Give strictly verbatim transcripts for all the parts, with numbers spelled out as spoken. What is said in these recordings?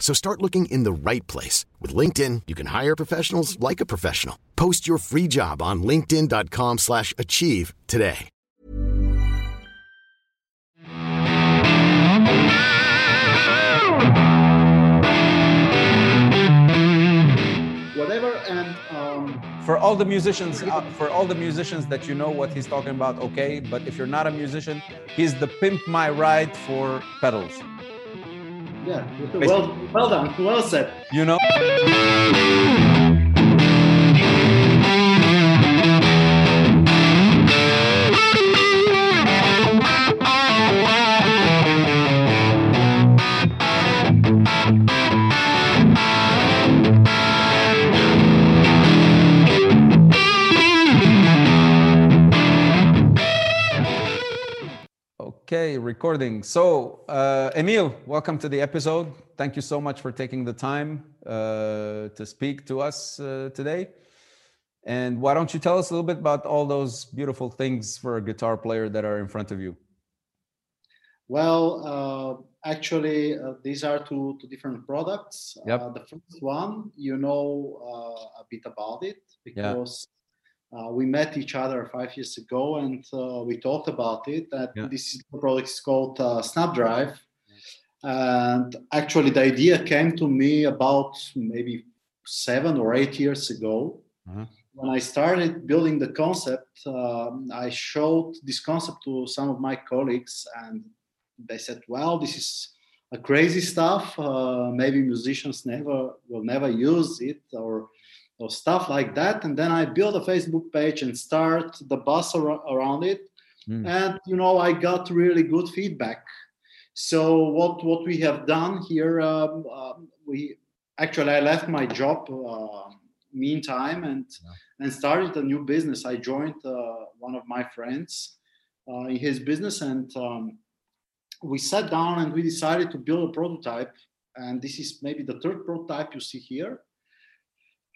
So start looking in the right place. With LinkedIn, you can hire professionals like a professional. Post your free job on linkedin.com slash achieve today. Whatever, and um... for all the musicians, uh, for all the musicians that you know what he's talking about, okay. But if you're not a musician, he's the Pimp My Ride for pedals. Yeah, well, well done, well said. You know. Okay, recording. So, uh, Emil, welcome to the episode. Thank you so much for taking the time uh, to speak to us uh, today. And why don't you tell us a little bit about all those beautiful things for a guitar player that are in front of you? Well, uh, actually, uh, these are two, two different products. Yep. Uh, the first one, you know uh, a bit about it because... Yeah. Uh, we met each other five years ago, and uh, we talked about it. That yeah. This product is called uh, SnapDrive, and actually the idea came to me about maybe seven or eight years ago. Uh-huh. When I started building the concept, um, I showed this concept to some of my colleagues, and they said, "Well, this is a crazy stuff. Uh, maybe musicians never will never use it, or." or stuff like that." And then I built a Facebook page and start the buzz ar- around it. Mm. And, you know, I got really good feedback. So what, what we have done here, um, um, we actually, I left my job uh, meantime and, yeah. and started a new business. I joined uh, one of my friends uh, in his business, and um, we sat down and we decided to build a prototype. And this is maybe the third prototype you see here.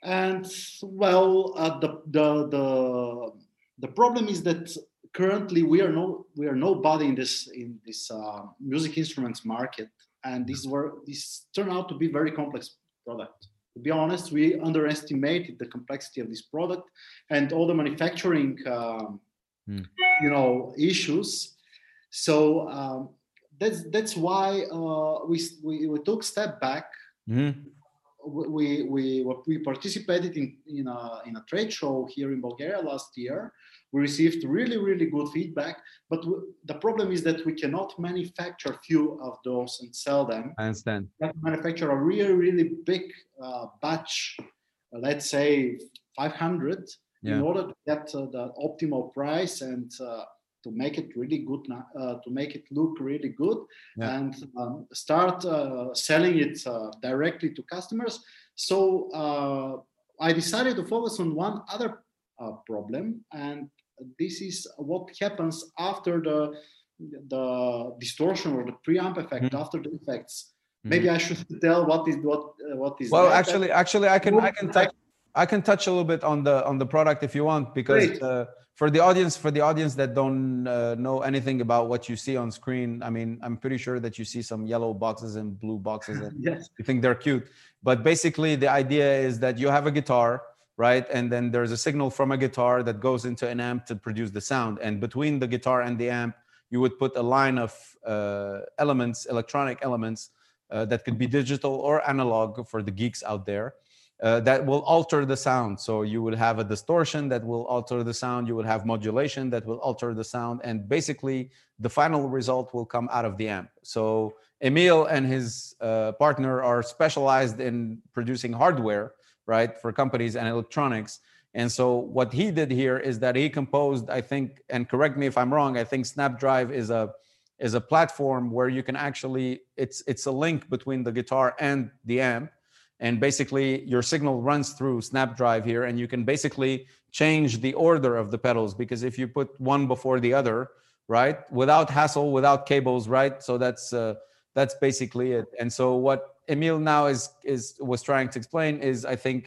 And well, uh, the, the the the problem is that currently we are no we are nobody in this in this uh, music instruments market, and these were this turned out to be very complex product. To be honest, we underestimated the complexity of this product and all the manufacturing um, mm. you know issues. So um, that's that's why uh, we, we we took a step back. Mm-hmm. We we we participated in in a in a trade show here in Bulgaria last year. We received really really good feedback, but w- the problem is that we cannot manufacture few of those and sell them. I understand. We have to manufacture a really really big uh, batch, uh, let's say five hundred, yeah. in order to get uh, the optimal price and uh, to make it really good, uh, to make it look really good, yeah. and um, start uh, selling it uh, directly to customers. So uh, I decided to focus on one other uh, problem, and this is what happens after the the distortion or the preamp effect, mm-hmm. after the effects. Mm-hmm. Maybe I should tell what is what uh, what is. Well, that. actually, actually, I can I can touch I can touch a little bit on the on the product if you want, because. For the audience, for the audience that don't uh, know anything about what you see on screen, I mean, I'm pretty sure that you see some yellow boxes and blue boxes, and yes. you think they're cute. But basically, the idea is that you have a guitar, right? And then there's a signal from a guitar that goes into an amp to produce the sound. And between the guitar and the amp, you would put a line of uh, elements, electronic elements, uh, that could be digital or analog for the geeks out there. uh, that will alter the sound. So you will have a distortion that will alter the sound. You will have modulation that will alter the sound. And basically, the final result will come out of the amp. So Emil and his uh, partner are specialized in producing hardware, right, for companies and electronics. And so what he did here is that he composed, I think, and correct me if I'm wrong, I think SnapDrive is a is a platform where you can actually, it's it's a link between the guitar and the amp. And basically your signal runs through SnapDrive here, and you can basically change the order of the pedals, because if you put one before the other, right, without hassle, without cables, right? So that's uh, that's basically it. And so what Emil now is is was trying to explain is, I think,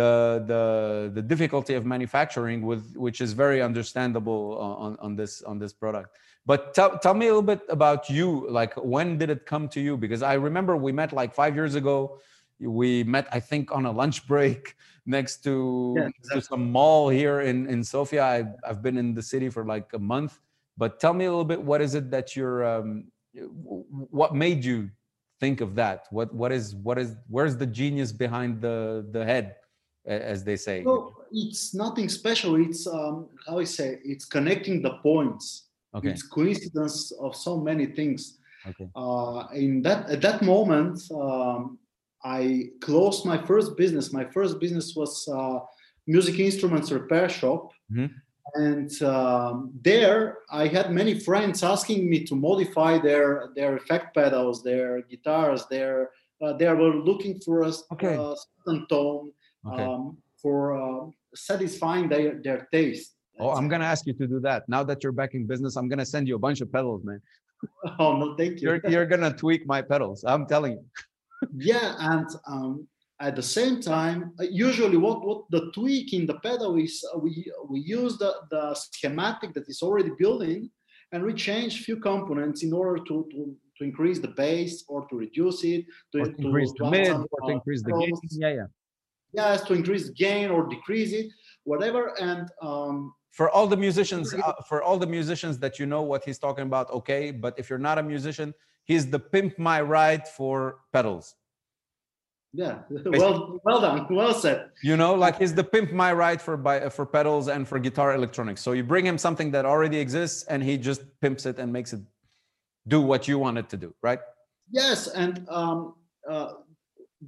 the the the difficulty of manufacturing, with which is very understandable on on this on this product. But tell tell me a little bit about you. Like, when did it come to you? Because I remember we met like five years ago. We met, I think, on a lunch break next to, yeah, exactly. to some mall here in in Sofia. I, I've been in the city for like a month. But tell me a little bit. What is it that you're? Um, what made you think of that? What what is what is where's the genius behind the the head? As they say, so it's nothing special. It's um, how I say, it's connecting the points. Okay. It's coincidence of so many things. Okay. Uh, in that at that moment, um, I closed my first business. My first business was uh, music instruments repair shop, mm-hmm. and um, there I had many friends asking me to modify their their effect pedals, their guitars. Their uh, they were looking for a okay. uh, certain tone. Okay. Um, for uh, satisfying their, their taste. That's oh, I'm going to ask you to do that. Now that you're back in business, I'm going to send you a bunch of pedals, man. Oh, no, thank you. You're, you're going to tweak my pedals. I'm telling you. Yeah. And um, at the same time, usually what, what the tweak in the pedal is, we we use the, the schematic that is already built in, and we change few components in order to, to, to increase the bass or to reduce it. To, or to increase to the mid some, or to increase the gain. Yeah, yeah. Yes, to increase gain or decrease it, whatever. And um, for all the musicians, uh, for all the musicians that you know what he's talking about, okay. But if you're not a musician, he's the Pimp My Ride for pedals. Yeah, well, well done, well said. You know, like he's the Pimp My Ride for by, for pedals and for guitar electronics. So you bring him something that already exists, and he just pimps it and makes it do what you want it to do, right? Yes, and um, uh,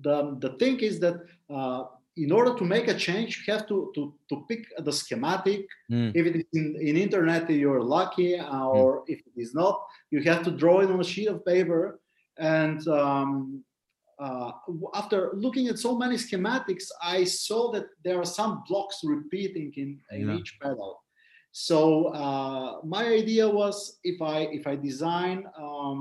the the thing is that. Uh, in order to make a change, you have to to, to pick the schematic. Mm. If it is in, in internet, you're lucky, or mm. if it is not, you have to draw it on a sheet of paper. And um, uh, after looking at so many schematics, I saw that there are some blocks repeating in, in yeah. each pedal. So uh, my idea was, if I if I design um,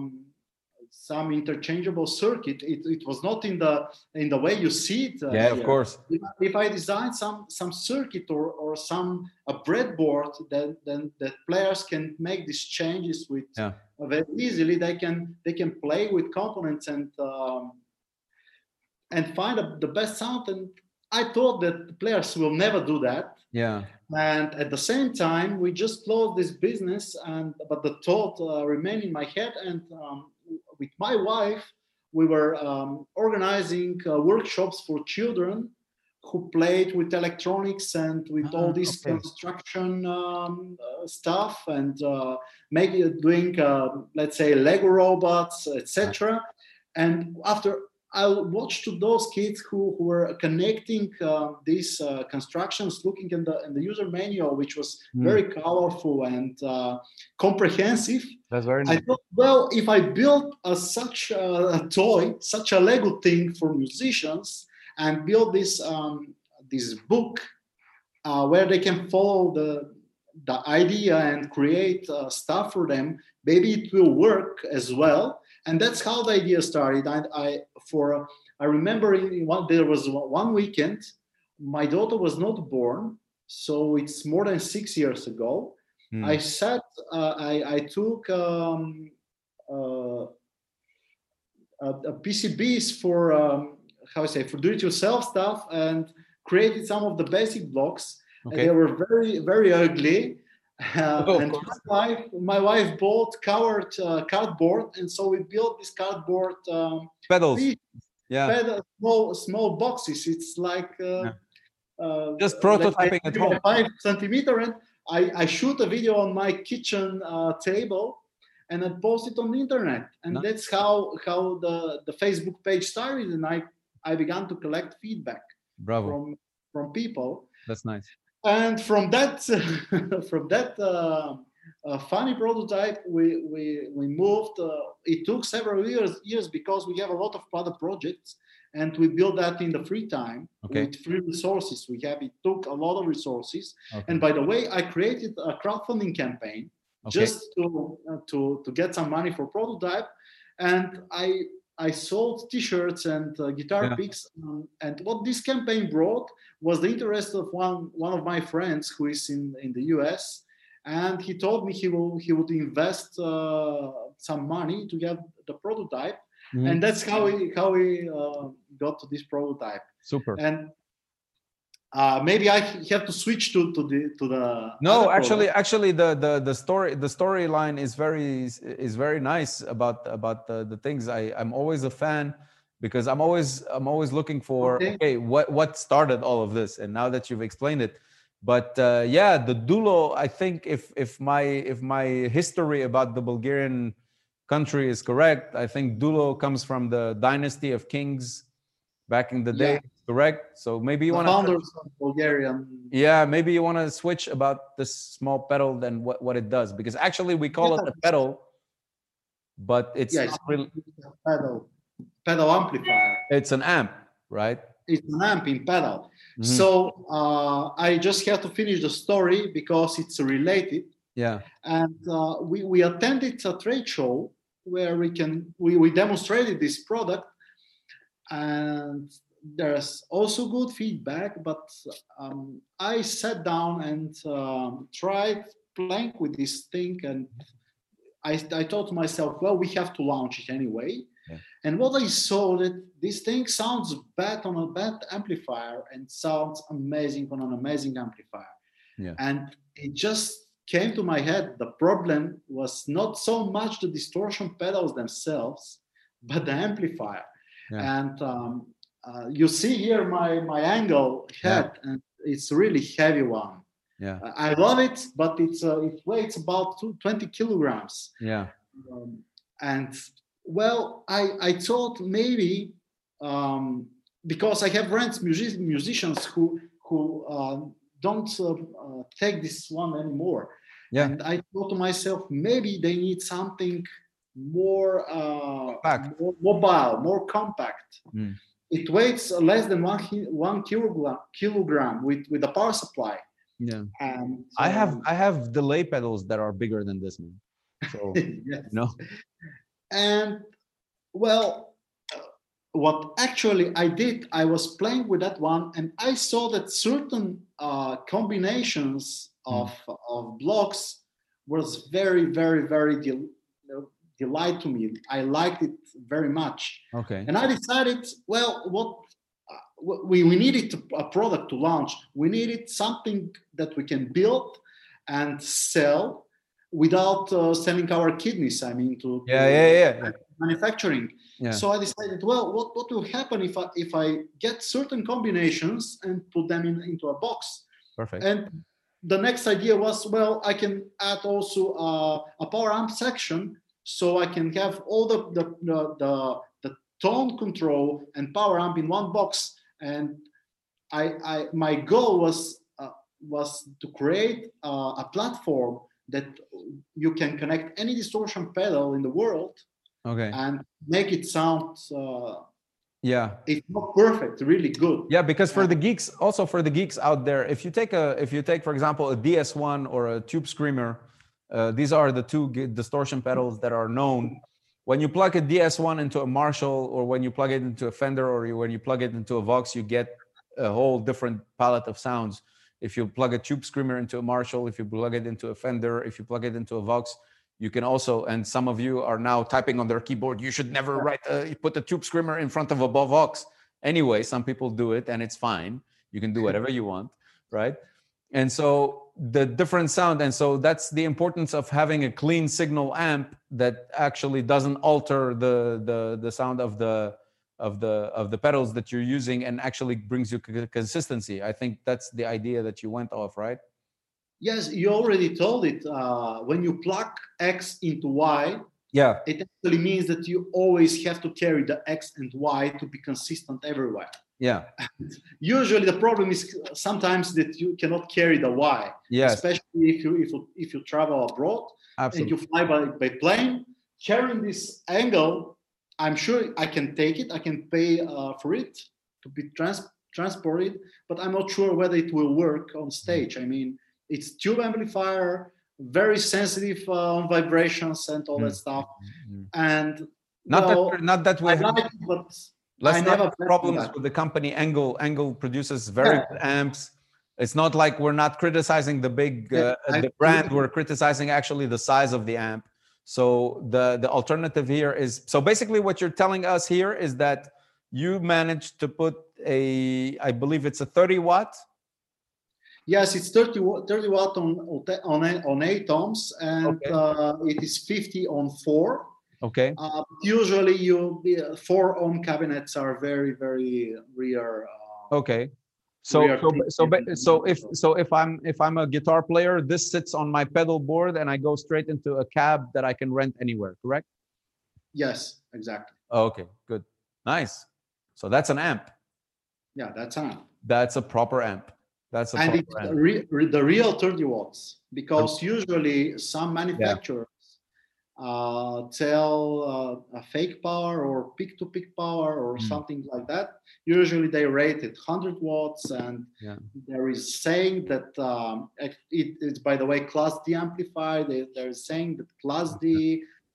some interchangeable circuit, it, it was not in the in the way you see it. Uh, yeah, here. Of course. If, if I design some some circuit or or some a breadboard, then then that players can make these changes with yeah. very easily. They can they can play with components and um, and find a, the best sound. And I thought that the players will never do that. Yeah. And at the same time, we just closed this business, and but the thought uh, remained in my head. And um, with my wife, we were um, organizing uh, workshops for children who played with electronics and with ah, all this okay. construction um, uh, stuff, and uh, maybe doing, uh, let's say, Lego robots, et cetera. And after I watched those kids who, who were connecting uh, these uh, constructions, looking in the in the user manual, which was mm. very colorful and uh, comprehensive. That's very nice. I thought, well, if I build a, such a toy, such a Lego thing for musicians, and build this um, this book uh, where they can follow the the idea and create uh, stuff for them, maybe it will work as well. And that's how the idea started. I, I for I remember in one, there was one weekend, my daughter was not born, so it's more than six years ago. Mm. I sat, uh, I, I took um, uh, a, a P C Bs for um, how I say for do-it-yourself stuff, and created some of the basic blocks. Okay. And they were very very ugly. Uh, oh, and my wife, my wife bought colored uh, cardboard, and so we built this cardboard um, pedals. Piece. yeah. Feather, small small boxes. It's like uh, yeah. uh, just prototyping like at home. Five centimeter, and I, I shoot a video on my kitchen uh, table, and I post it on the internet, and no. that's how how the, the Facebook page started, and I I began to collect feedback Bravo. from from people. That's nice. And from that from that uh, uh, funny prototype, we we we moved. Uh, it took several years years because we have a lot of other projects, and we built that in the free time okay. with free resources we have. It took a lot of resources. Okay. And by the way, I created a crowdfunding campaign okay. just to uh, to to get some money for prototype, and I. I sold T-shirts and uh, guitar yeah. picks, um, and what this campaign brought was the interest of one one of my friends who is in, in the U S, and he told me he will he would invest uh, some money to get the prototype, mm-hmm. and that's how we how we uh, got to this prototype. Super. And uh, maybe I have to switch to to the to the. No, actually, prototype. actually, the the the story the storyline is very is very nice about about the, the things. I I'm always a fan because I'm always I'm always looking for okay, okay what what started all of this, and now that you've explained it, but uh, yeah, the Dulo. I think if if my if my history about the Bulgarian country is correct, I think Dulo comes from the dynasty of kings back in the day. Yeah. Correct. So maybe you want to founders of Bulgaria. Yeah, maybe you want to switch about this small pedal and what, what it does, because actually we call yeah. it a pedal, but it's yeah, not it's really a pedal pedal amplifier. It's an amp, right? It's an amp in pedal. Mm-hmm. So uh, I just have to finish the story because it's related. Yeah. And uh, we we attended a trade show where we can we, we demonstrated this product, and there's also good feedback, but um, I sat down and um, tried playing with this thing, and I, I thought to myself, well, we have to launch it anyway. Yeah. And what I saw that this thing sounds bad on a bad amplifier and sounds amazing on an amazing amplifier. Yeah. And it just came to my head, the problem was not so much the distortion pedals themselves, but the amplifier. Yeah. And um, Uh, you see here my my Engl head, yeah. and it's a really heavy one. Yeah, uh, I love it, but it's uh, it weighs about twenty kilograms. Yeah, um, and well, I I thought maybe um, because I have friends music, musicians who who uh, don't uh, uh, take this one anymore. Yeah, and I thought to myself, maybe they need something more uh, more mobile, more compact. Mm. It weighs less than one one kilogram kilogram with, with the power supply. Yeah, um, so I have I have delay pedals that are bigger than this one. So yes. you know. And well, what actually I did, I was playing with that one, and I saw that certain uh, combinations of mm. of blocks was very very very del- He lied to me. I liked it very much. Okay. And I decided, well, what uh, we, we needed a product to launch. We needed something that we can build and sell without uh, selling our kidneys. I mean, to, yeah, to yeah, yeah, yeah. manufacturing. Yeah. So I decided, well, what, what will happen if I if I get certain combinations and put them in, into a box? Perfect. And the next idea was, well, I can add also uh, a power amp section. So I can have all the the, the the the tone control and power amp in one box, and I, I my goal was uh, was to create uh, a platform that you can connect any distortion pedal in the world, okay, and make it sound uh, yeah, it's not perfect, really good. Yeah, because for the geeks, also for the geeks out there, if you take a if you take for example a D S one or a Tube Screamer. Uh, these are the two distortion pedals that are known. When you plug a D S one into a Marshall, or when you plug it into a Fender, or you, when you plug it into a Vox, you get a whole different palette of sounds. If you plug a Tube Screamer into a Marshall, if you plug it into a Fender, if you plug it into a Vox, you can also, and some of you are now typing on their keyboard, you should never write, a, you put a Tube Screamer in front of a Vox. Anyway, some people do it and it's fine. You can do whatever you want, right? And so the different sound, and so that's the importance of having a clean signal amp that actually doesn't alter the the the sound of the of the of the pedals that you're using, and actually brings you consistency. I think that's the idea that you went off, right? Yes, you already told it. Uh, when you plug X into Y, yeah, it actually means that you always have to carry the X and Y to be consistent everywhere. Yeah. Usually the problem is sometimes that you cannot carry the Y. Yes. Especially if you if you, if you travel abroad. Absolutely. And you fly by, by plane, carrying this Engl, I'm sure I can take it. I can pay uh, for it to be trans- transported, but I'm not sure whether it will work on stage. I mean, it's tube amplifier, very sensitive uh, on vibrations and all mm-hmm. that stuff. Mm-hmm. And not well, that not that way. I like it, but Let's I not never have problems with the company. Engl Engl produces very yeah. good amps. It's not like we're not criticizing the big uh, yeah, the brand. We're criticizing actually the size of the amp. So the, the alternative here is, so basically what you're telling us here is that you managed to put a, I believe it's a thirty watt. Yes, it's thirty watt on on on eight ohms, and okay. uh, it is fifty on four. Okay. Uh, usually, you uh, four ohm cabinets are very very rare. Uh, okay. So so so so if so if I'm if I'm a guitar player, this sits on my pedal board and I go straight into a cab that I can rent anywhere, correct? Yes, exactly. Okay, good, nice. So that's an amp. Yeah, that's an amp. That's a proper amp. That's a and proper it's amp. Re, re, the real thirty watts, because okay. usually some manufacturers yeah. uh, tell uh, a fake power or peak-to-peak power or mm. something like that. Usually they rate it one hundred watts, and yeah. there is saying that um, it, it's, by the way, class D amplifier. They, they're saying that class D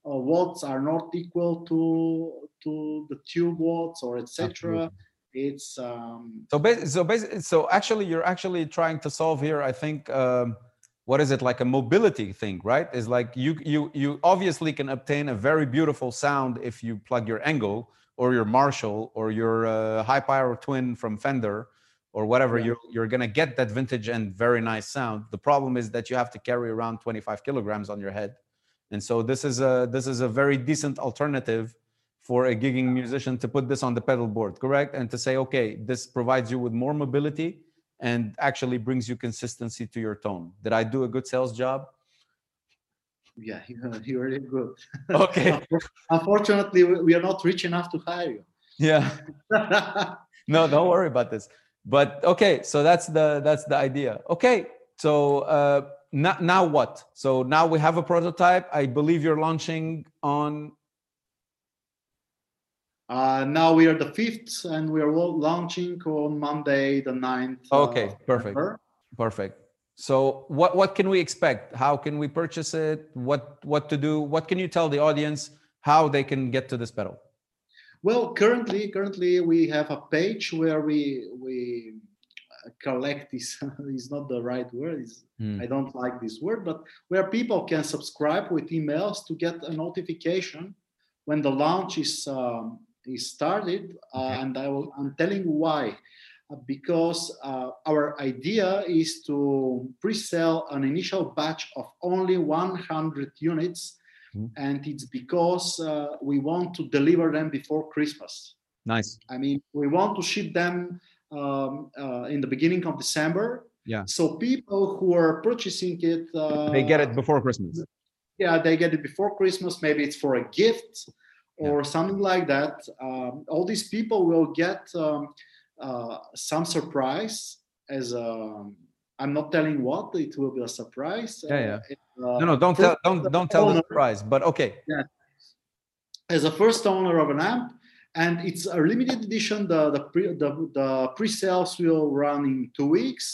uh, watts are not equal to to the tube watts or et cetera. It's um, so bas- so bas- so actually you're actually trying to solve here. I think um, what is it, like a mobility thing, right? Is like you you you obviously can obtain a very beautiful sound if you plug your Engl or your Marshall or your uh, high power twin from Fender or whatever, yeah. you're, you're gonna get that vintage and very nice sound. The problem is that you have to carry around twenty-five kilograms on your head. And so this is a, this is a very decent alternative for a gigging musician to put this on the pedal board, correct? And to say, okay, this provides you with more mobility and actually brings you consistency to your tone. Did I do a good sales job? Yeah, you're really good. Okay. Unfortunately, we are not rich enough to hire you. Yeah. No, don't worry about this. But okay, so that's the that's the idea. Okay, so uh, now, now what? So now we have a prototype. I believe you're launching on. Uh, now we are the fifth, and we are launching on Monday the ninth. Okay, uh, perfect, November. Perfect. So what, what can we expect? How can we purchase it? What what to do? What can you tell the audience how they can get to this pedal? Well, currently currently we have a page where we we collect this. It's not the right word. It's, mm. I don't like this word, but where people can subscribe with emails to get a notification when the launch is um, is started. Uh, okay. And I will, I'm telling you why. Because uh, our idea is to pre-sell an initial batch of only one hundred units, mm-hmm. and it's because uh, we want to deliver them before Christmas. Nice. I mean, we want to ship them um, uh, in the beginning of December. Yeah. So people who are purchasing it, uh, they get it before Christmas. Yeah, they get it before Christmas. Maybe it's for a gift or yeah. something like that. Um, all these people will get. Um, Uh, some surprise as um, I'm not telling what it will be a surprise. Yeah, yeah. It, uh, no, no, don't tell, don't, don't tell the surprise. But okay. Yeah. As a first owner of an amp, and it's a limited edition. The the pre the, the pre-sales will run in two weeks.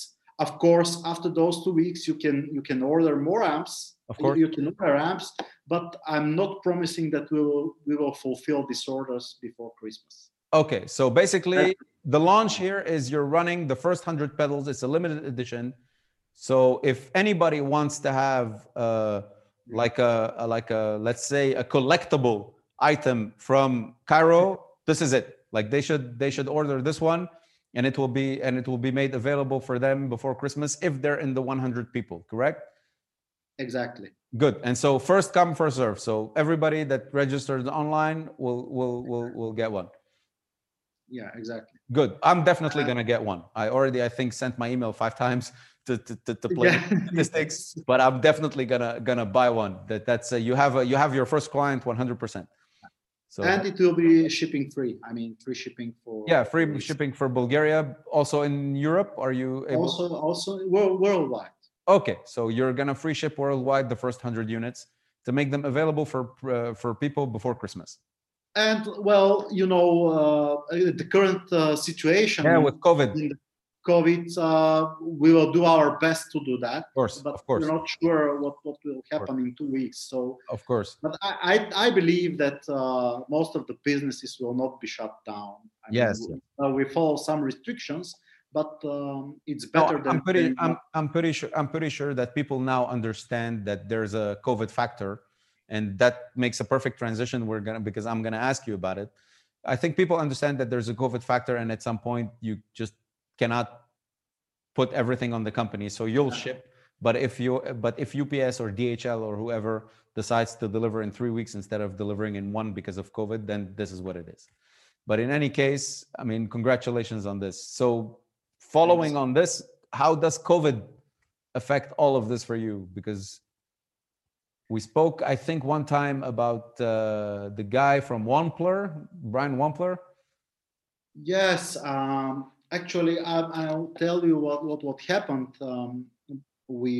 Of course, after those two weeks, you can you can order more amps. Of course, you, you can order amps. But I'm not promising that we will we will fulfill these orders before Christmas. Okay, so basically. The launch here is you're running the first hundred pedals. It's a limited edition, so if anybody wants to have uh, like a, a like a let's say a collectible item from Cairo, this is it. Like they should they should order this one, and it will be and it will be made available for them before Christmas if they're in the one hundred people, correct? Exactly. Good. And so first come, first serve. So everybody that registers online will will will will get one. Yeah, exactly. Good. I'm definitely uh, going to get one. I already, I think, sent my email five times to to, to, to play yeah. mistakes, but I'm definitely going to going to buy one. That that's a, you have a, you have your first client one hundred percent. So, and it will be shipping free. I mean, free shipping for yeah, free Greece. shipping for Bulgaria. Also in Europe, are you able? Also, also world, worldwide. Okay, so you're gonna free ship worldwide the first hundred units to make them available for uh, for people before Christmas. And well, you know, uh, the current uh, situation. Yeah, with COVID. In the COVID, uh, we will do our best to do that. Of course, but of course. We're not sure what, what will happen in two weeks. So of course. But I I, I believe that uh, most of the businesses will not be shut down. I yes. Mean, we, uh, we follow some restrictions, but um, it's better. No, than I'm pretty. I'm, I'm pretty sure. I'm pretty sure that people now understand that there's a COVID factor, and that makes a perfect transition. We're gonna because I'm gonna ask you about it. I think people understand that there's a COVID factor, and at some point you just cannot put everything on the company, so you'll ship. But if you, but if U P S or D H L or whoever decides to deliver in three weeks instead of delivering in one because of COVID, then this is what it is. But in any case, I mean, congratulations on this. So following on this, how does COVID affect all of this for you? Because we spoke, I think, one time about uh, the guy from Wampler, Brian Wampler. Yes. Um... Actually, I, I'll tell you what what, what happened. Um, we,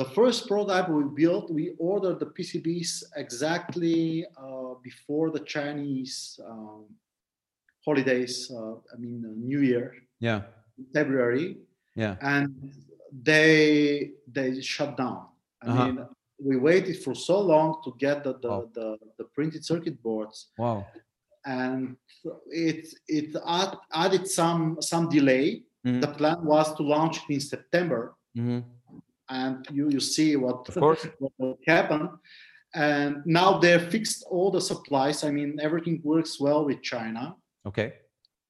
the first prototype we built, we ordered the P C Bs exactly uh, before the Chinese um, holidays. Uh, I mean, uh, New Year. Yeah. February. Yeah. And they they shut down. I uh-huh. mean, we waited for so long to get the the, wow. the, the printed circuit boards. Wow. And it it add, added some some delay. Mm-hmm. The plan was to launch it in September, mm-hmm. and you, you see what, what happened. And now they've fixed all the supplies. I mean, everything works well with China. Okay.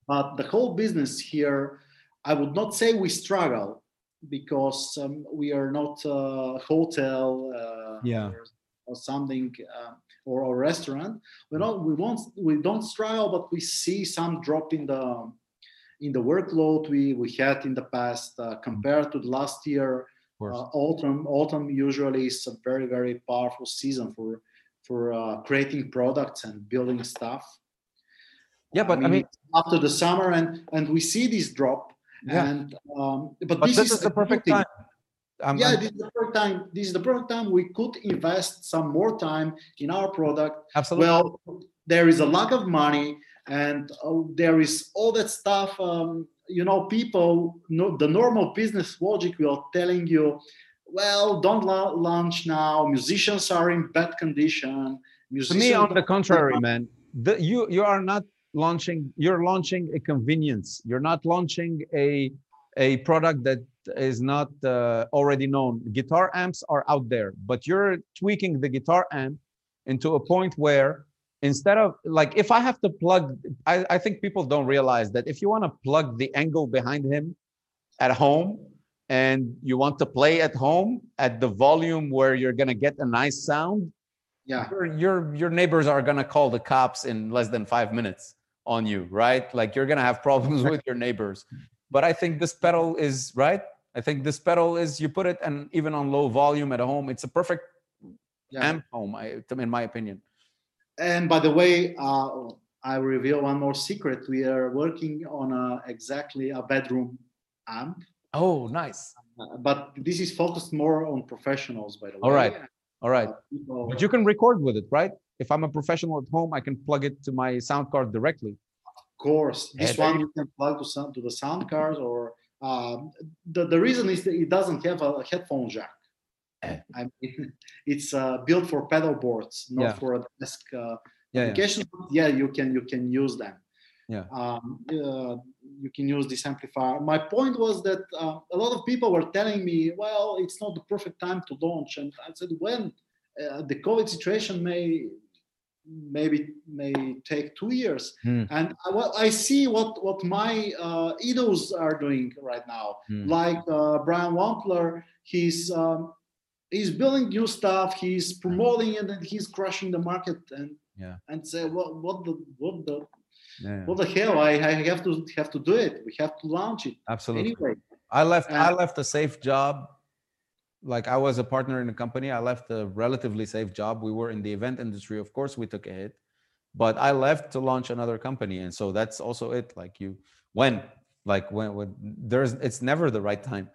But the whole business here, I would not say we struggle because um, we are not a hotel. Uh, yeah. Or, or something, uh, or a restaurant. We don't, we won't, we don't struggle, but we see some drop in the in the workload we, we had in the past uh, compared to last year. Uh, autumn, autumn usually is a very, very powerful season for for uh, creating products and building stuff. Yeah, but I mean, I mean after the summer, and and we see this drop. Yeah. And um, but, but this, this is the perfect time. Um, yeah, this is the perfect time. This is the perfect time we could invest some more time in our product. Absolutely. Well, there is a lack of money, and uh, there is all that stuff. Um, you know, people, no, the normal business logic will telling you, well, don't la- launch now. Musicians are in bad condition. Musicians to me, on the contrary, man, the, you you are not launching. You're launching a convenience. You're not launching a a product that is not uh, already known. Guitar amps are out there, but you're tweaking the guitar amp into a point where instead of like, if I have to plug, I, I think people don't realize that if you want to plug the Engl behind him at home and you want to play at home at the volume where you're going to get a nice sound, yeah, your, your, your neighbors are going to call the cops in less than five minutes on you, right? Like you're going to have problems with your neighbors. But I think this pedal is right. I think this pedal is, you put it and even on low volume at home, it's a perfect yeah. amp home, I, in my opinion. And by the way, uh, I reveal one more secret. We are working on a, exactly a bedroom amp. Oh, nice. Uh, but this is focused more on professionals, by the way. All right. All right. Uh, people, but you can record with it, right? If I'm a professional at home, I can plug it to my sound card directly. Course, this one you can plug to some to the sound card, or um, the the reason is that it doesn't have a headphone jack. I mean, it's uh, built for pedal boards, not yeah. for a desk uh, yeah, application. Yeah. yeah, you can you can use them. Yeah, um, uh, you can use this amplifier. My point was that uh, a lot of people were telling me, well, it's not the perfect time to launch, and I said, when uh, the COVID situation may. Maybe may take two years, mm. and I, well, I see what what my uh, idols are doing right now. Mm. Like uh, Brian Wampler, he's um, he's building new stuff, he's promoting it, and he's crushing the market. And yeah. and say, well, what the what the Yeah. What the hell? I, I have to have to do it. We have to launch it. Absolutely. Anyway, I left. Uh, I left a safe job. Like I was a partner in a company. I left a relatively safe job. We were in the event industry. Of course, we took a hit, but I left to launch another company, and so that's also it. Like you, when, like when, when there's, it's never the right time.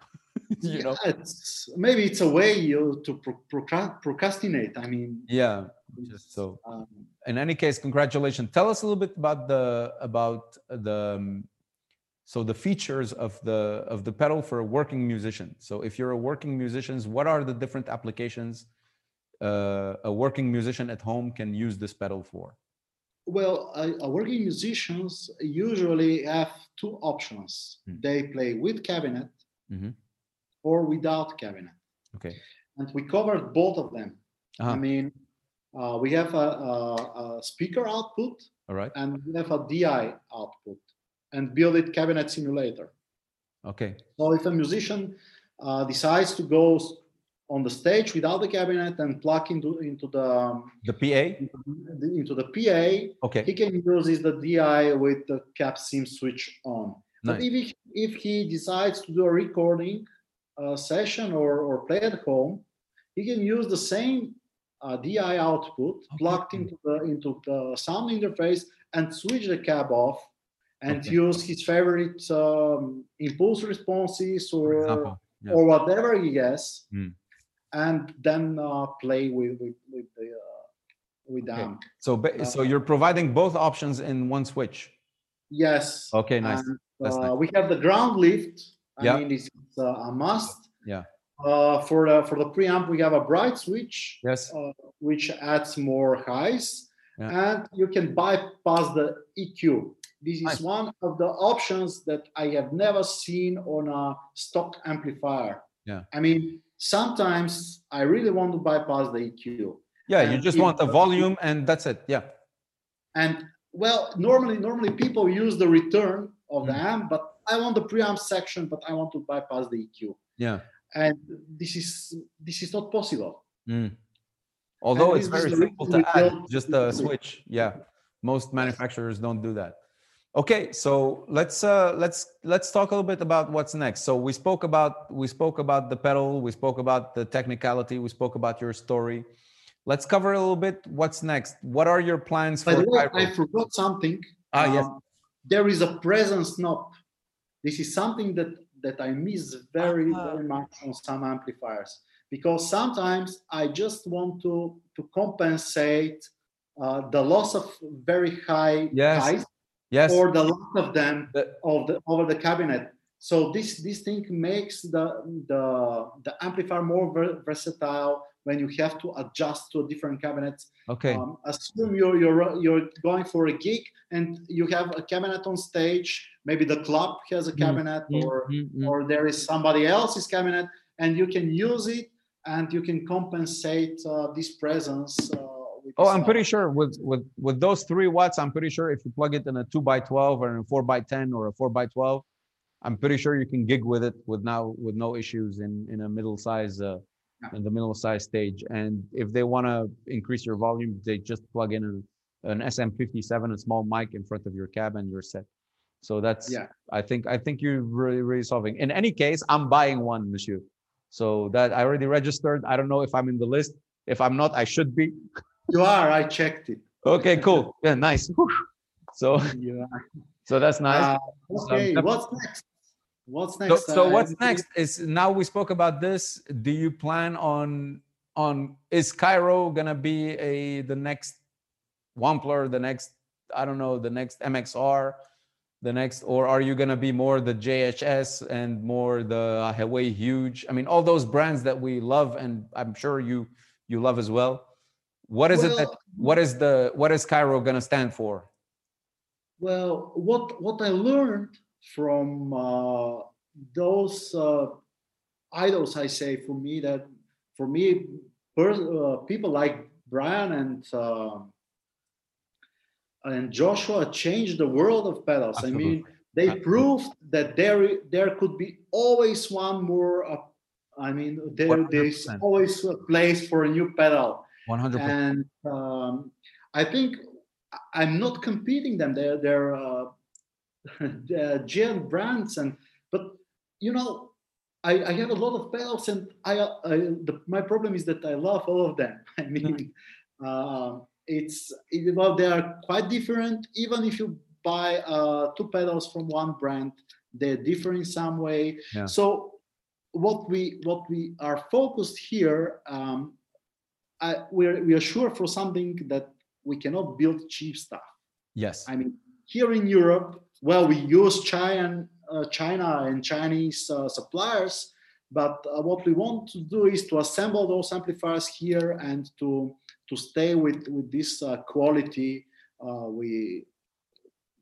you yeah, know, it's, maybe it's a way you to pro- procrastinate. I mean, yeah. Just so. Um, in any case, congratulations. Tell us a little bit about the about the. Um, So the features of the of the pedal for a working musician. So if you're a working musician, what are the different applications uh, a working musician at home can use this pedal for? Well, uh, a working musicians usually have two options. Mm-hmm. They play with cabinet mm-hmm. or without cabinet. Okay. And we covered both of them. Uh-huh. I mean, uh, we have a, a, a speaker output, all right, and we have a D I output. And build it cabinet simulator. Okay. So if a musician uh, decides to go on the stage without the cabinet and plug into into the the P A into the, into the P A, okay, he can use is the D I with the cap sim switch on. Nice. But if he, if he decides to do a recording uh, session or or play at home, he can use the same uh, D I output okay. plugged into the into the sound interface and switch the cab off. And okay. use his favorite um, impulse responses or yeah. or whatever he has, mm. and then uh, play with with with, the, uh, with okay. amp. So, uh, so you're providing both options in one switch. Yes. Okay. Nice. And, That's uh, nice. We have the ground lift. I yeah. mean, it's uh, a must. Yeah. Uh, for the for the preamp, we have a bright switch. Yes. Uh, which adds more highs, yeah. and you can bypass the E Q. This is nice. One of the options that I have never seen on a stock amplifier. Yeah. I mean, sometimes I really want to bypass the E Q. Yeah, and you just want the volume and that's it. Yeah. And well, normally normally people use the return of mm-hmm. the amp, but I want the preamp section, but I want to bypass the E Q. Yeah. And this is this is not possible. Mm. Although and it's very simple to add, just a switch. Yeah. Most manufacturers don't do that. Okay, so let's uh, let's let's talk a little bit about what's next. So we spoke about we spoke about the pedal, we spoke about the technicality, we spoke about your story. Let's cover a little bit what's next. What are your plans for? By the way, I forgot something. Ah, yes. Um, there is a presence knob. This is something that that I miss very uh-huh. very much on some amplifiers because sometimes I just want to to compensate uh, the loss of very high yes. highs. Yes. Or the lot of them the, of the over the cabinet. So this this thing makes the the, the amplifier more ver- versatile when you have to adjust to different cabinets. Okay. Um, assume you're you're you're going for a gig and you have a cabinet on stage. Maybe the club has a cabinet, mm-hmm. or mm-hmm. or there is somebody else's cabinet, and you can use it and you can compensate uh, this presence. Uh, Oh, I'm pretty sure with, with, with those three watts, I'm pretty sure if you plug it in a two by twelve or a four by ten or a four by twelve, I'm pretty sure you can gig with it with now with no issues in, in a middle size, uh, in the middle size stage. And if they want to increase your volume, they just plug in a, an S M fifty-seven, a small mic in front of your cab and you're set. So that's, yeah. I think, I think you're really, really solving. In any case, I'm buying one, monsieur. So that I already registered. I don't know if I'm in the list. If I'm not, I should be. You are. I checked it. Okay, cool. Yeah, nice. So, so that's nice. Uh, okay, so what's next? What's next? So, so what's next is now we spoke about this. Do you plan on on is Cairo gonna be a the next Wampler, the next I don't know, the next M X R, the next, or are you gonna be more the J H S and more the Hawaii Huge? I mean, all those brands that we love, and I'm sure you you love as well. What is well, it? That, what is the? What is Cairo going to stand for? Well, what what I learned from uh, those uh, idols, I say for me that for me, pers- uh, people like Brian and uh, and Joshua changed the world of pedals. Absolutely. I mean, they Absolutely. Proved that there there could be always one more. Uh, I mean, there there is always a place for a new pedal. one hundred percent. And um, I think I'm not competing them. They're they're, uh, they're giant brands, and but you know, I, I have a lot of pedals, and I, I the, my problem is that I love all of them. I mean, uh, it's it, well, they are quite different. Even if you buy uh, two pedals from one brand, they differ in some way. Yeah. So what we what we are focused here, um, I, we're we are sure for something that we cannot build cheap stuff. Yes, I mean here in Europe, well, we use China, uh, China and Chinese uh, suppliers, but uh, what we want to do is to assemble those amplifiers here and to to stay with with this uh, quality uh, we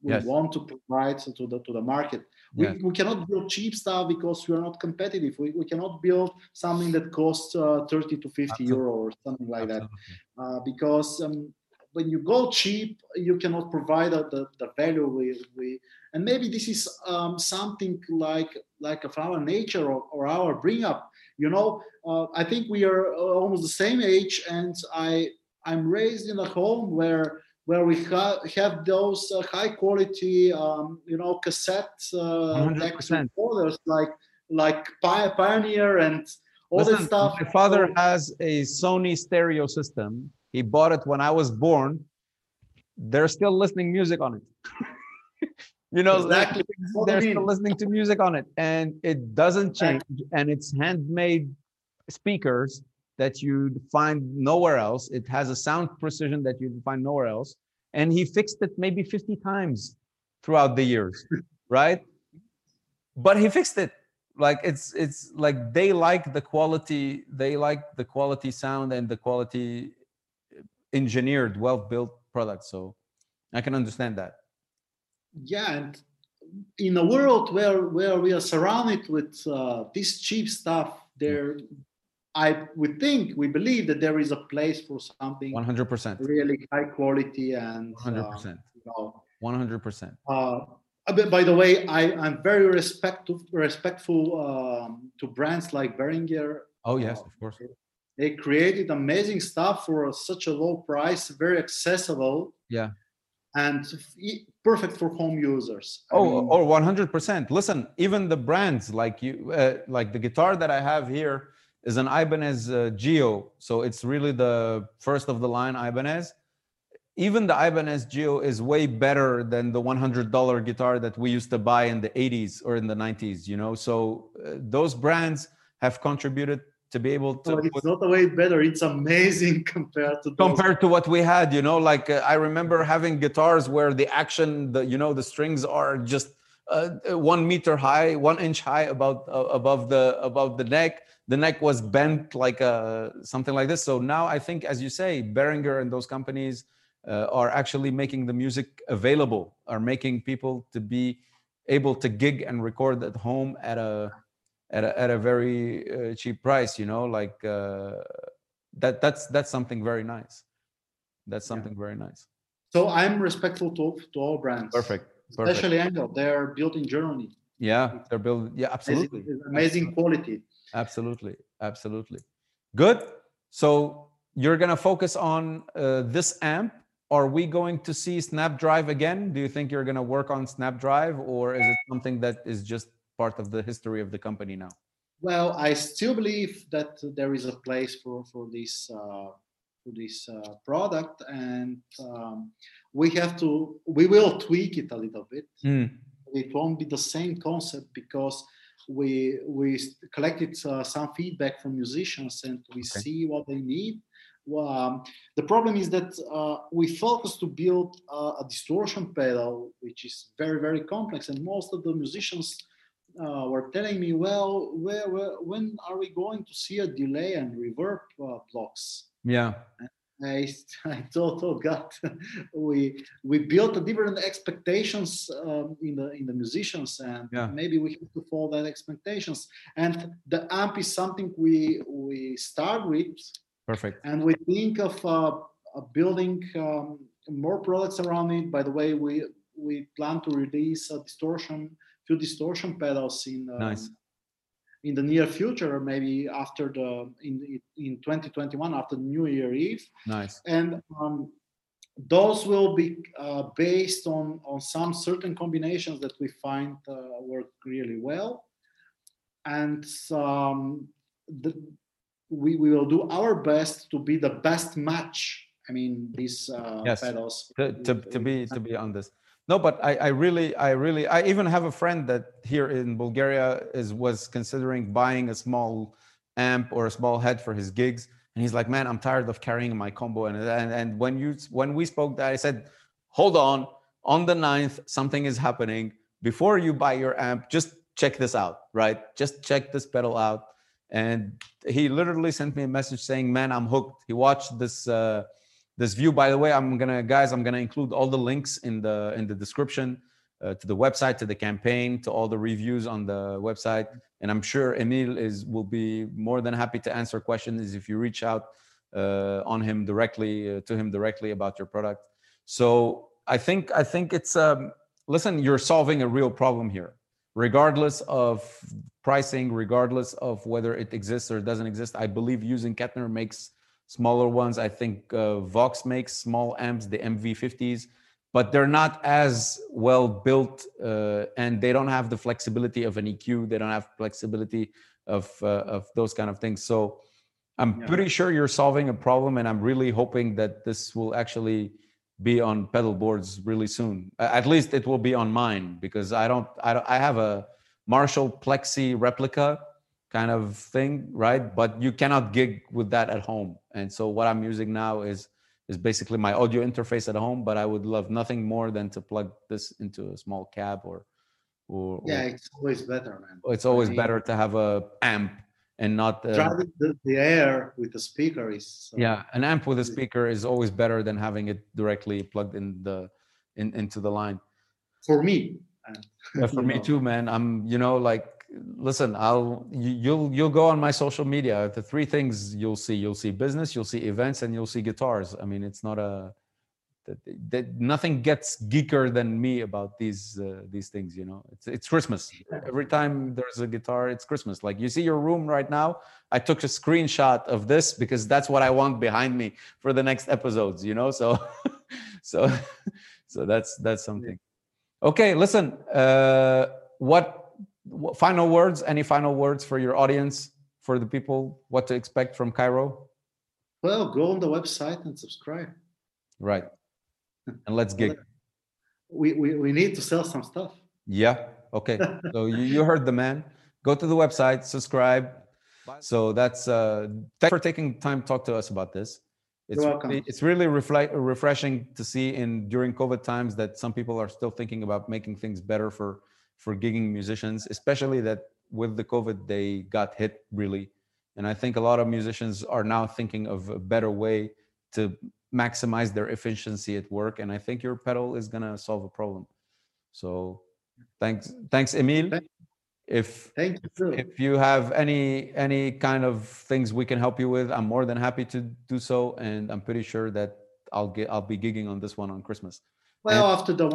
we yes. want to provide to the to the market. We, yeah. we cannot build cheap stuff because we are not competitive. We, we cannot build something that costs uh, thirty to fifty Absolutely. Euro or something like Absolutely. That. Uh, because um, when you go cheap, you cannot provide the, the value we, we... And maybe this is um, something like like of our nature or, or our bring up. You know, uh, I think we are almost the same age, and I, I'm raised in a home where where we ha- have those uh, high quality, um, you know, cassette uh, recorders like like Pioneer and all Listen, that stuff. My father has a Sony stereo system. He bought it when I was born. They're still listening music on it. you know, exactly. They're, they're still listening to music on it, and it doesn't change. And it's handmade speakers that you'd find nowhere else. It has a sound precision that you'd find nowhere else. And he fixed it maybe fifty times throughout the years, right? But he fixed it. Like it's it's like they like the quality, they like the quality sound and the quality engineered, well-built product. So I can understand that. Yeah, and in a world where where we are surrounded with uh, this cheap stuff, there. Yeah. I would think, we believe that there is a place for something one hundred percent really high quality and one hundred percent. Um, you know, one hundred percent. Uh, by the way, I, I'm very respectful respectful um, to brands like Behringer. Oh, yes, uh, of course. They, they created amazing stuff for such a low price, very accessible. Yeah. And perfect for home users. I oh, mean, or one hundred percent. Listen, even the brands like you, uh, like the guitar that I have here, is an Ibanez uh, Geo, so it's really the first of the line Ibanez. Even the Ibanez Geo is way better than the one hundred dollars guitar that we used to buy in the eighties or in the nineties, you know? So uh, those brands have contributed to be able to- well, It's not a way better, it's amazing compared to- Compared those. to what we had, you know? Like uh, I remember having guitars where the action, the you know, the strings are just uh, one meter high, one inch high about uh, above the above the neck. The neck was bent like a, something like this. So now I think, as you say, Behringer and those companies uh, are actually making the music available, are making people to be able to gig and record at home at a at a, at a very uh, cheap price. You know, like uh, that. That's that's something very nice. That's something yeah. very nice. So I'm respectful to to all brands. Perfect. Perfect. Especially Engl. They're built in Germany. Yeah, they're built. Yeah, absolutely. It's, it's amazing absolutely. quality. Absolutely. Absolutely. Good. So you're going to focus on uh, this amp. Are we going to see SnapDrive again? Do you think you're going to work on SnapDrive, or is it something that is just part of the history of the company now? Well, I still believe that there is a place for, for this, uh, for this uh, product, and um, we have to, we will tweak it a little bit. Mm. It won't be the same concept because we we collected uh, some feedback from musicians, and we okay. see what they need. Well, um, the problem is that uh, we focus to build uh, a distortion pedal, which is very, very complex. And most of the musicians uh, were telling me, well, where, where, when are we going to see a delay and reverb uh, blocks? Yeah. And I, I thought, oh God, we we built a different expectations um, in the in the musicians, and yeah. maybe we have to follow that expectations. And the amp is something we we start with. Perfect. And we think of uh, building um, more products around it. By the way, we we plan to release a distortion, few distortion pedals in um, nice. in the near future, maybe after the in in twenty twenty-one, after New Year Eve. Nice. And um, Those will be uh, based on, on some certain combinations that we find uh, work really well. And um, the, we, we will do our best to be the best match. I mean, these uh, yes. pedals. To, to, to be to be on this. No, but I, I really, I really, I even have a friend that here in Bulgaria is was considering buying a small amp or a small head for his gigs. And he's like, man, I'm tired of carrying my combo. And and, and when you when we spoke, that I said, hold on, on the ninth, something is happening. Before you buy your amp, just check this out, right? Just check this pedal out. And he literally sent me a message saying, man, I'm hooked. He watched this uh, this view. By the way, I'm gonna, guys, I'm gonna include all the links in the in the description uh, to the website, to the campaign, to all the reviews on the website. And I'm sure Emil is will be more than happy to answer questions if you reach out uh, on him directly uh, to him directly about your product. So I think I think it's um, listen, you're solving a real problem here, regardless of pricing, regardless of whether it exists or doesn't exist. I believe using Kettner makes smaller ones. I think uh, Vox makes small amps, the M V fifties, but they're not as well built uh, and they don't have the flexibility of an E Q. They don't have flexibility of, uh, of those kind of things. So I'm yeah. pretty sure you're solving a problem, and I'm really hoping that this will actually be on pedal boards really soon. At least it will be on mine, because I don't, I don't, I have a Marshall Plexi replica kind of thing, right? But you cannot gig with that at home. And so what I'm using now is, is basically my audio interface at home, but I would love nothing more than to plug this into a small cab or, or yeah, or, it's always better, man. It's always I mean, better to have a amp and not uh, driving the, the air with the speaker is uh, yeah an amp with a speaker is always better than having it directly plugged in the in into the line. For me and, for me know. too, man. I'm you know like listen, I'll you, you'll you'll go on my social media, the three things you'll see you'll see business, you'll see events, and you'll see guitars. I mean, it's not a that, that nothing gets geeker than me about these uh, these things, you know. It's it's Christmas. Every time there's a guitar, it's Christmas. Like, you see your room right now, I took a screenshot of this because that's what I want behind me for the next episodes, you know. So, so, so that's that's something. Okay, listen. Uh, what, what final words? Any final words for your audience, for the people? What to expect from Cairo? Well, go on the website and subscribe. Right. And let's gig. We, we we need to sell some stuff. Yeah. Okay. So you, you heard the man. Go to the website, subscribe. So that's uh thanks for taking time to talk to us about this. It's You're welcome. Really, it's really reflect, refreshing to see in during COVID times that some people are still thinking about making things better for for gigging musicians, especially that with the COVID they got hit really. And I think a lot of musicians are now thinking of a better way to maximize their efficiency at work, and I think your pedal is gonna solve a problem. So thanks thanks Emil. Thank if Thank you. If you have any any kind of things we can help you with, I'm more than happy to do so, and I'm pretty sure that I'll get I'll be gigging on this one on Christmas. Well, and after the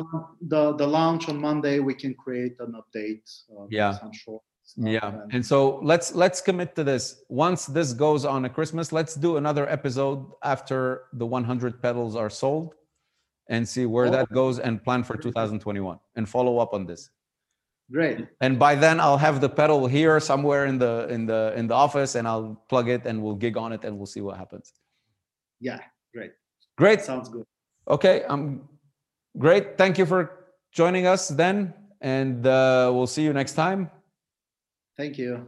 the the launch on Monday, we can create an update. Uh, yeah. I'm sure. Yeah. And so let's let's commit to this. Once this goes on a Christmas, let's do another episode after the one hundred pedals are sold and see where oh. that goes, and plan for two thousand twenty-one and follow up on this. Great. And by then I'll have the pedal here somewhere in the in the in the office, and I'll plug it and we'll gig on it and we'll see what happens. Yeah, great. Great. Sounds good. Okay, um great. Thank you for joining us then, and uh, we'll see you next time. Thank you.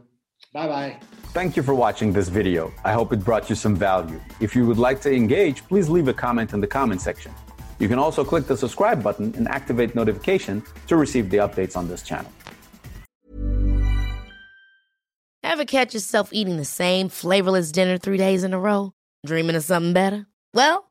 Bye-bye. Thank you for watching this video. I hope it brought you some value. If you would like to engage, please leave a comment in the comment section. You can also click the subscribe button and activate notification to receive the updates on this channel. Ever catch yourself eating the same flavorless dinner three days in a row? Dreaming of something better? Well,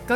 Go